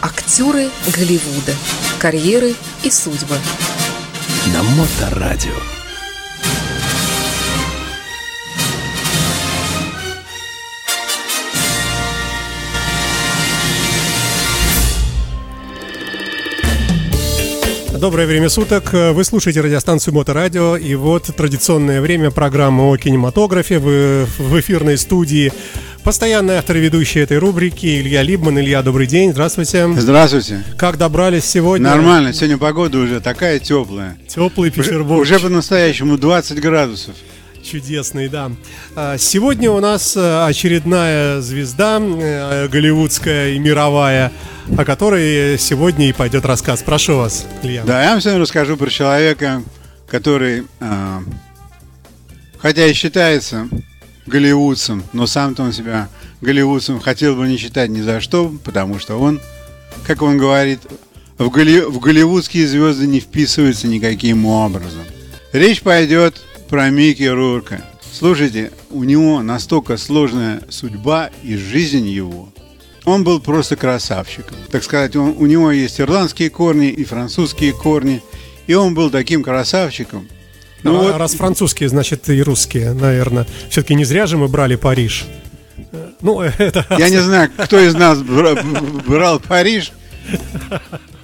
Актеры Голливуда. Карьеры и судьбы. На Моторадио. Доброе время суток. Вы слушаете радиостанцию Моторадио. И вот традиционное время программы о кинематографе в эфирной студии. Постоянный автор и ведущий этой рубрики Илья Либман. Илья, добрый день. Здравствуйте. Здравствуйте. Как добрались сегодня? Нормально. Сегодня погода уже такая теплая. Теплый Петербург. Уже по-настоящему 20 градусов. Чудесный, да. Сегодня у нас очередная звезда голливудская и мировая, о которой сегодня и пойдет рассказ. Прошу вас, Илья. Да, я вам сегодня расскажу про человека, который, хотя и считается голливудцем, но сам-то он себя голливудцем хотел бы не считать ни за что, потому что он, как он говорит, в голливудские звезды не вписывается никаким образом. Речь пойдет про Микки Рурка. Слушайте, у него настолько сложная судьба и жизнь его. Он был просто красавчиком. Так сказать, у него есть ирландские корни и французские корни. И он был таким красавчиком. Ну, вот... Раз французские, значит и русские, наверное. Все-таки не зря же мы брали Париж. Ну, это... Я не знаю, кто из нас брал Париж.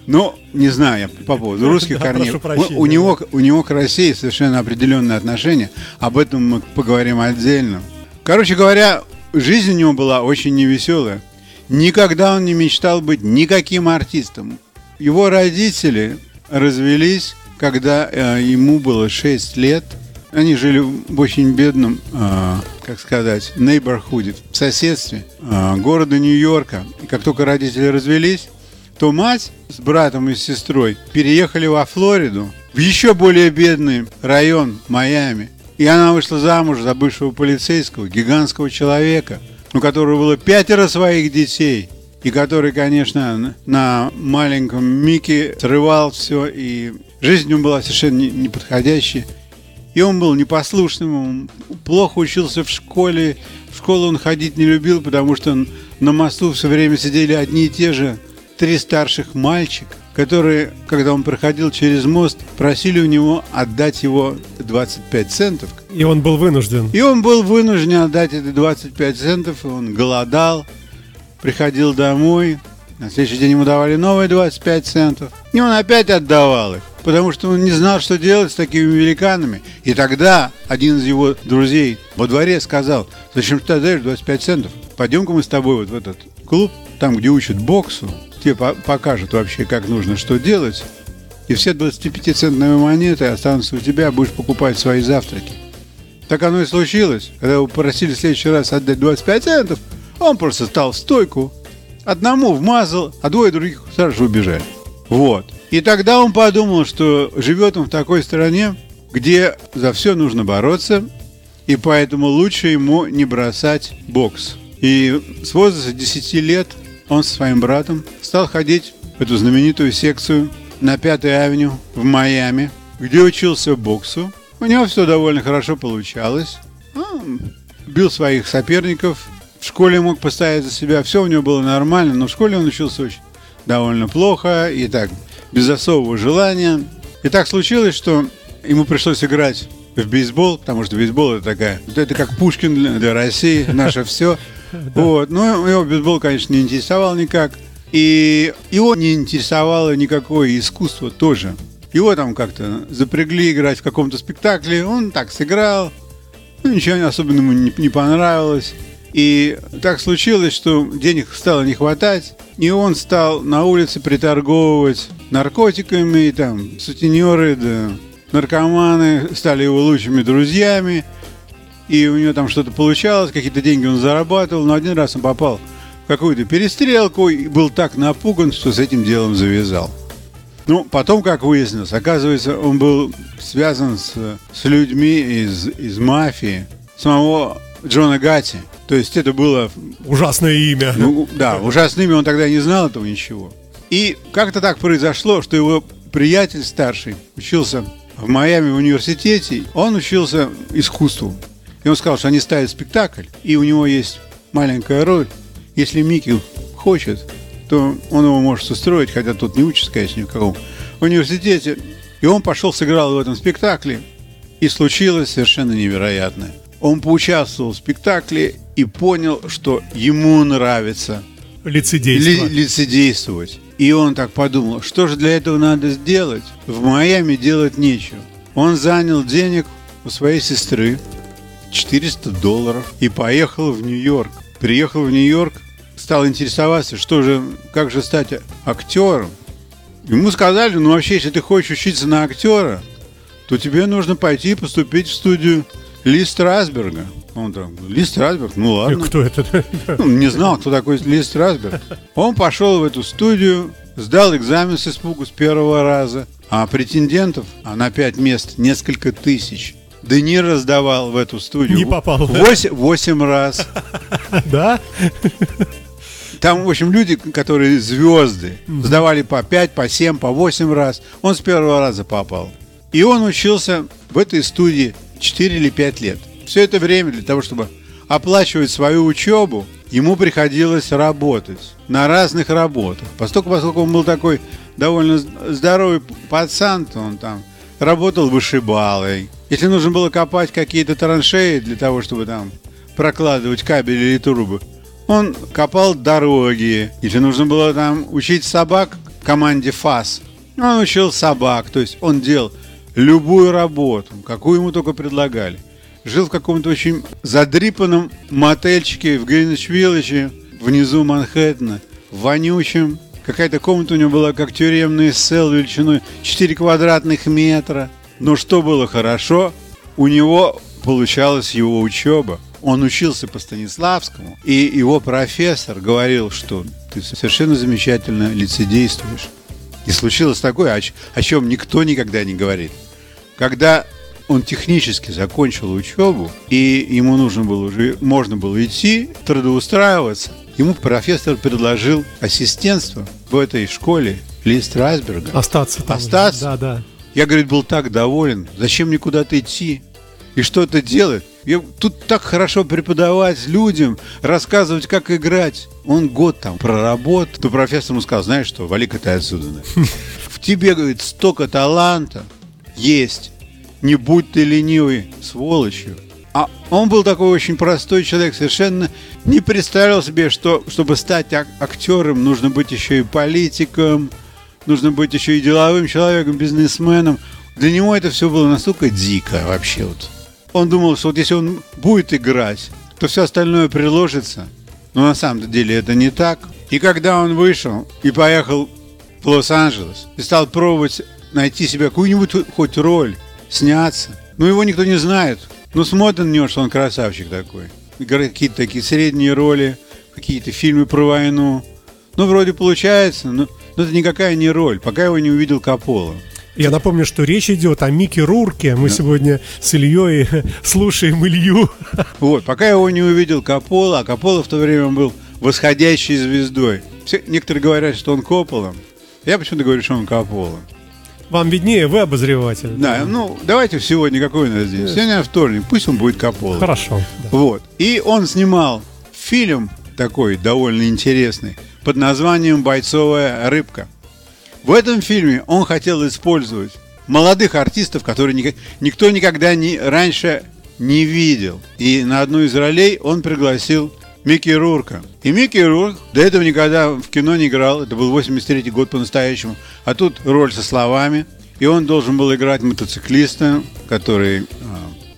Ну, не знаю я по поводу русских корней. У него к России совершенно определенные отношения. Об этом мы поговорим отдельно. Короче говоря, жизнь у него была очень невеселая. Никогда он не мечтал быть никаким артистом. Его родители развелись, когда ему было 6 лет. Они жили в очень бедном, как сказать, нейборхуде, в соседстве города Нью-Йорка. И как только родители развелись, то мать с братом и с сестрой переехали во Флориду, в еще более бедный район Майами. И она вышла замуж за бывшего полицейского, гигантского человека, у которого было 5 своих детей, и который, конечно, на маленьком Микки срывал все, и жизнь у него была совершенно неподходящая. И он был непослушным, он плохо учился в школе, в школу он ходить не любил, потому что на мосту все время сидели одни и те же 3 старших мальчика, которые, когда он проходил через мост, просили у него отдать его 25 центов. И он был вынужден. И он был вынужден отдать эти 25 центов, и он голодал, приходил домой, на следующий день ему давали новые 25 центов, и он опять отдавал их, потому что он не знал, что делать с такими великанами. И тогда один из его друзей во дворе сказал: зачем ты отдаешь 25 центов? Пойдем-ка мы с тобой вот в этот клуб, там, где учат боксу, тебе покажут вообще, как нужно, что делать, и все 25-центные монеты останутся у тебя, будешь покупать свои завтраки. Так оно и случилось. Когда его попросили в следующий раз отдать 25 центов, он просто стал в стойку, одному вмазал, а 2 других сразу же убежали. Вот. И тогда он подумал, что живет он в такой стране, где за все нужно бороться, и поэтому лучше ему не бросать бокс. И с возраста 10 лет он со своим братом стал ходить в эту знаменитую секцию на 5-й авеню в Майами, где учился боксу. У него все довольно хорошо получалось. Он бил своих соперников, в школе мог постоять за себя, все у него было нормально, но в школе он учился очень довольно плохо и так, без особого желания. И так случилось, что ему пришлось играть в бейсбол, потому что бейсбол это такая, это как Пушкин для России, наше все. Да. Вот. Но его бейсбол, конечно, не интересовал никак. И его не интересовало никакое искусство тоже. Его там как-то запрягли играть в каком-то спектакле. Он так сыграл. Ну, ничего особенного не понравилось. И так случилось, что денег стало не хватать. И он стал на улице приторговывать наркотиками. И там сутенеры, да, наркоманы стали его лучшими друзьями. И у него там что-то получалось, какие-то деньги он зарабатывал. Но один раз он попал в какую-то перестрелку и был так напуган, что с этим делом завязал. Ну, потом, как выяснилось, оказывается, он был связан с людьми из мафии, самого Джона Гатти. То есть это было... Ужасное имя. Ну, да, ужасное имя, он тогда не знал этого ничего. И как-то так произошло, что его приятель старший учился в Майами в университете. Он учился искусству. И он сказал, что они ставят спектакль, и у него есть маленькая роль. Если Микки хочет, то он его может устроить, хотя тут не учится, конечно, ни в каком университете. И он пошел, сыграл в этом спектакле, и случилось совершенно невероятное. Он поучаствовал в спектакле и понял, что ему нравится лицедействовать. И он так подумал, что же для этого надо сделать? В Майами делать нечего. Он занял денег у своей сестры, $400, и поехал в Нью-Йорк. Приехал в Нью-Йорк, стал интересоваться, как же стать актером. Ему сказали, вообще, если ты хочешь учиться на актера, то тебе нужно пойти и поступить в студию Ли Страсберга. Он там, Ли Страсберг? Ну ладно. И кто это? Он не знал, кто такой Ли Страсберг. Он пошел в эту студию, сдал экзамен с испугу с первого раза. А претендентов, на 5 мест, несколько тысяч. Де Ниро сдавал в эту студию. Не попал. 8 раз. Да? Там, в общем, люди, которые звезды, сдавали по 5, по 7, по 8 раз. Он с первого раза попал. И он учился в этой студии 4 или 5 лет. Все это время для того, чтобы оплачивать свою учебу, ему приходилось работать на разных работах. Поскольку он был такой довольно здоровый пацан, то он там работал вышибалой. Если нужно было копать какие-то траншеи для того, чтобы там прокладывать кабели или трубы, он копал дороги. Если нужно было там учить собак в команде ФАС, он учил собак. То есть он делал любую работу, какую ему только предлагали. Жил в каком-то очень задрипанном мотельчике в Гринвич-Виллидже, внизу Манхэттена, вонючем. Какая-то комната у него была как тюремный селл величиной 4 квадратных метра. Но что было хорошо, у него получалась его учеба. Он учился по Станиславскому, и его профессор говорил, что ты совершенно замечательно лицедействуешь. И случилось такое, о чем никто никогда не говорит. Когда он технически закончил учебу, и ему можно было идти, трудоустраиваться, ему профессор предложил ассистентство в этой школе Ли Страсберга. Остаться. Да. Я, говорит, был так доволен. Зачем мне куда-то идти и что-то делать? Тут так хорошо преподавать людям, рассказывать, как играть. Он год там проработал. То профессор ему сказал, знаешь что, вали-ка ты отсюда. В тебе, говорит, столько таланта есть. Не будь ты ленивый сволочью. А он был такой очень простой человек, совершенно не представлял себе, что чтобы стать актером, нужно быть еще и политиком, нужно быть еще и деловым человеком, бизнесменом. Для него это все было настолько дико вообще. Он думал, что если он будет играть, то все остальное приложится. Но на самом деле это не так. И когда он вышел и поехал в Лос-Анджелес и стал пробовать найти себе какую-нибудь хоть роль, сняться, его никто не знает. Смотрят на него, что он красавчик такой. Играет какие-то такие средние роли, какие-то фильмы про войну. Вроде получается, но это никакая не роль, пока его не увидел Коппола. Я напомню, что речь идет о Микки Рурке. Мы сегодня с Ильей слушаем Илью. Пока его не увидел Коппола, а Коппола в то время был восходящей звездой. Некоторые говорят, что он Коппола. Я почему-то говорю, что он Коппола. Вам виднее, вы обозреватель. Да, давайте сегодня, какой у нас день? Сегодня вторник, пусть он будет Коппола. Хорошо. Да. И он снимал фильм такой довольно интересный под названием «Бойцовая рыбка». В этом фильме он хотел использовать молодых артистов, которые никто никогда раньше не видел. И на одну из ролей он пригласил Микки Рурка. И Микки Рурк до этого никогда в кино не играл. Это был 83-й год по-настоящему. А тут роль со словами. И он должен был играть мотоциклиста, который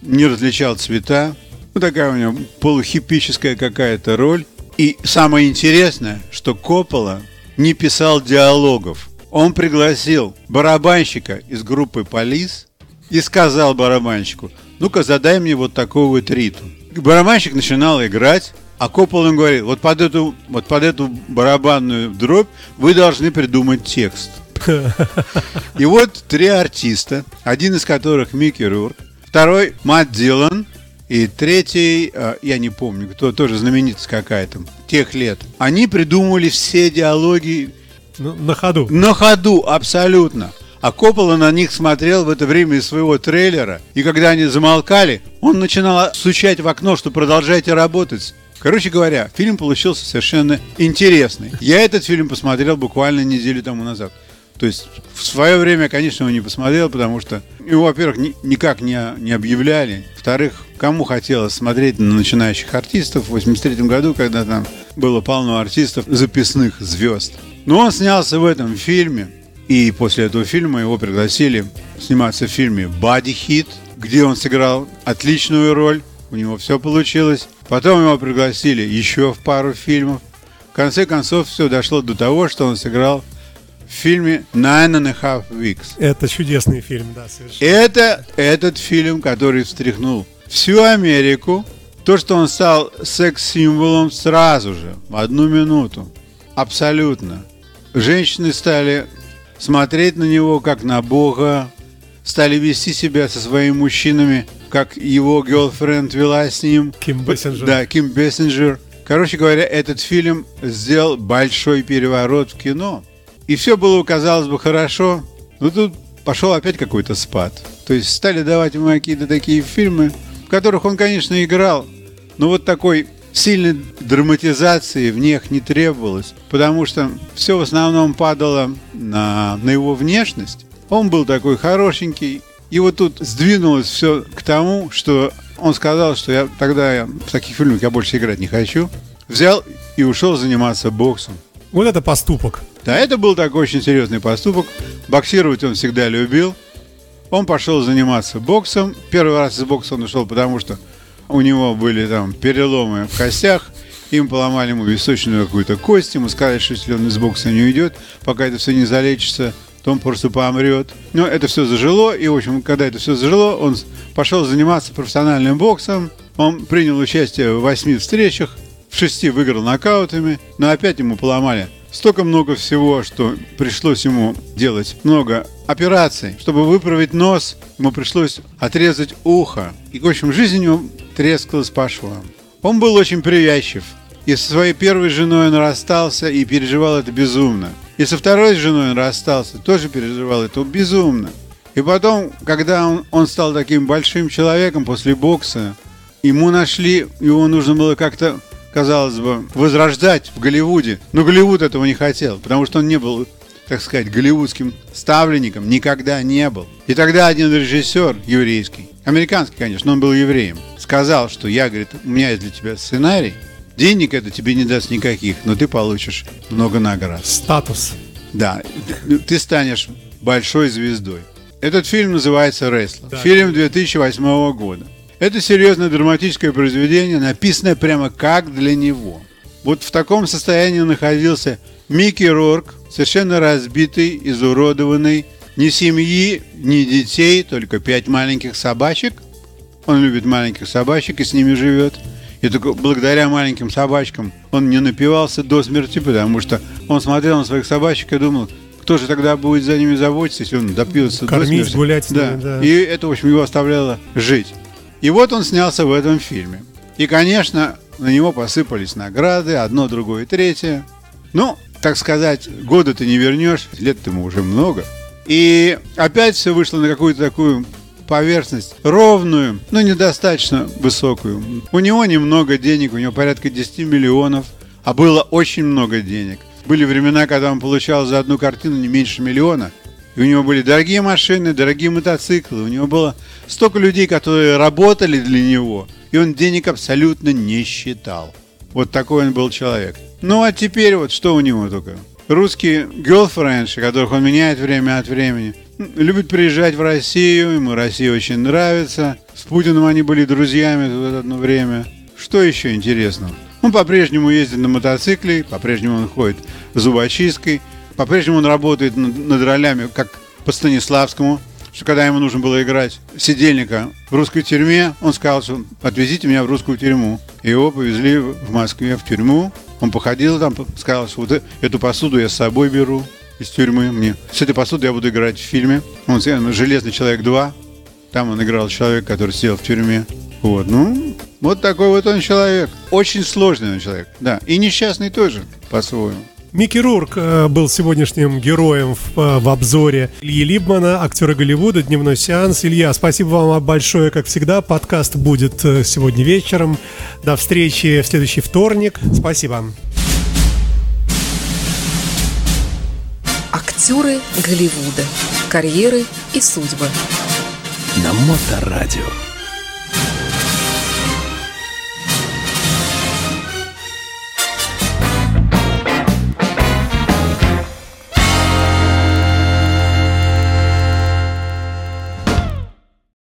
не различал цвета. Такая у него полухипическая какая-то роль. И самое интересное, что Коппола не писал диалогов. Он пригласил барабанщика из группы «Полис» и сказал барабанщику, ну-ка, задай мне вот такую вот ритм. Барабанщик начинал играть, а Коппола им говорит, под эту барабанную дробь вы должны придумать текст. И 3 артиста, один из которых Микки Рурк, второй Мэтт Диллон и третий, я не помню, кто тоже знаменитость какая-то, тех лет. Они придумывали все диалоги, на ходу. На ходу, абсолютно. А Коппола на них смотрел в это время из своего трейлера. И когда они замолкали, он начинал стучать в окно, что продолжайте работать. Короче говоря, фильм получился совершенно интересный. Я этот фильм посмотрел буквально неделю тому назад. То есть в свое время, конечно, его не посмотрел, потому что его, во-первых, никак не объявляли. Во-вторых, кому хотелось смотреть на начинающих артистов в 1983 году, когда там было полно артистов, записных звезд. Но он снялся в этом фильме, и после этого фильма его пригласили сниматься в фильме «Боди-хит», где он сыграл отличную роль, у него все получилось. Потом его пригласили еще в пару фильмов. В конце концов, все дошло до того, что он сыграл в фильме «Nine and a Half Weeks». Это чудесный фильм, да, совершенно. Это этот фильм, который встряхнул всю Америку. То, что он стал секс-символом сразу же, в одну минуту. Абсолютно. Женщины стали смотреть на него, как на бога. Стали вести себя со своими мужчинами, как его girlfriend вела с ним. Ким Бессенджер. Да, Ким Бессенджер. Короче говоря, этот фильм сделал большой переворот в кино. И все было, казалось бы, хорошо, но тут пошел опять какой-то спад. То есть стали давать ему какие-то такие фильмы, в которых он, конечно, играл, но вот такой сильной драматизации в них не требовалось, потому что все в основном падало на его внешность. Он был такой хорошенький, и вот тут сдвинулось все к тому, что он сказал, что я в таких фильмах я больше играть не хочу. Взял и ушел заниматься боксом. Вот это поступок. Да, это был такой очень серьезный поступок. Боксировать он всегда любил. Он пошел заниматься боксом. Первый раз из бокса он ушел, потому что у него были там переломы в костях. Им поломали ему височную какую-то кость. Ему сказали, что если он из бокса не уйдет, пока это все не залечится, то он просто помрет. Но это все зажило. И, в общем, когда это все зажило, он пошел заниматься профессиональным боксом. Он принял участие в 8 встречах. В 6 выиграл нокаутами. Но опять ему поломали столько много всего, что пришлось ему делать много операций. Чтобы выправить нос, ему пришлось отрезать ухо. И, в общем, жизнь у него трескалась по швам. Он был очень привязчив. И со своей первой женой он расстался и переживал это безумно. И со второй женой он расстался, тоже переживал это безумно. И потом, когда он стал таким большим человеком после бокса, ему нашли, его нужно было как-то, казалось бы, возрождать в Голливуде. Но Голливуд этого не хотел, потому что он не был, так сказать, голливудским ставленником, никогда не был. И тогда один режиссер еврейский, американский, конечно, он был евреем, сказал, что я, говорит, у меня есть для тебя сценарий, денег это тебе не даст никаких, но ты получишь много наград. Статус. Да, ты станешь большой звездой. Этот фильм называется «Рестлер». Да. Фильм 2008 года. Это серьезное драматическое произведение, написанное прямо как для него. Вот в таком состоянии находился Микки Рурк, совершенно разбитый, изуродованный, ни семьи, ни детей, только 5 маленьких собачек. Он любит маленьких собачек и с ними живет. И только благодаря маленьким собачкам он не напивался до смерти, потому что он смотрел на своих собачек и думал, кто же тогда будет за ними заботиться, если он допьется до смерти. Кормить, гулять. Да. Да. И это, в общем, его оставляло жить. И вот он снялся в этом фильме. И, конечно, на него посыпались награды, одно, другое, третье. Ну, так сказать, года ты не вернешь, лет-то ему уже много. И опять все вышло на какую-то такую поверхность ровную, но недостаточно высокую. У него немного денег, у него порядка 10 миллионов, а было очень много денег. Были времена, когда он получал за одну картину не меньше миллиона, и у него были дорогие машины, дорогие мотоциклы, у него было столько людей, которые работали для него, и он денег абсолютно не считал. Вот такой он был человек. Ну а теперь вот что у него только? Русские girlfriends, которых он меняет время от времени, любит приезжать в Россию, ему Россия очень нравится. С Путиным они были друзьями тут одно время. Что еще интересного? Он по-прежнему ездит на мотоцикле, по-прежнему он ходит зубочисткой, по-прежнему он работает над ролями, как по Станиславскому, что когда ему нужно было играть сидельника в русской тюрьме, он сказал, что отвезите меня в русскую тюрьму. Его повезли в Москве в тюрьму. Он походил там, сказал, что вот эту посуду я с собой беру из тюрьмы. С этой посудой я буду играть в фильме. Он снял «Железный человек 2». Там он играл человека, который сидел в тюрьме. Вот, ну, вот такой вот он человек. Очень сложный он человек, да. И несчастный тоже, по-своему. Микки Рурк был сегодняшним героем в обзоре Ильи Либмана, «Актеры Голливуда», «Дневной сеанс». Илья, спасибо вам большое, как всегда. Подкаст будет сегодня вечером. До встречи в следующий вторник. Спасибо. Актеры Голливуда. Карьеры и судьбы. На Моторадио.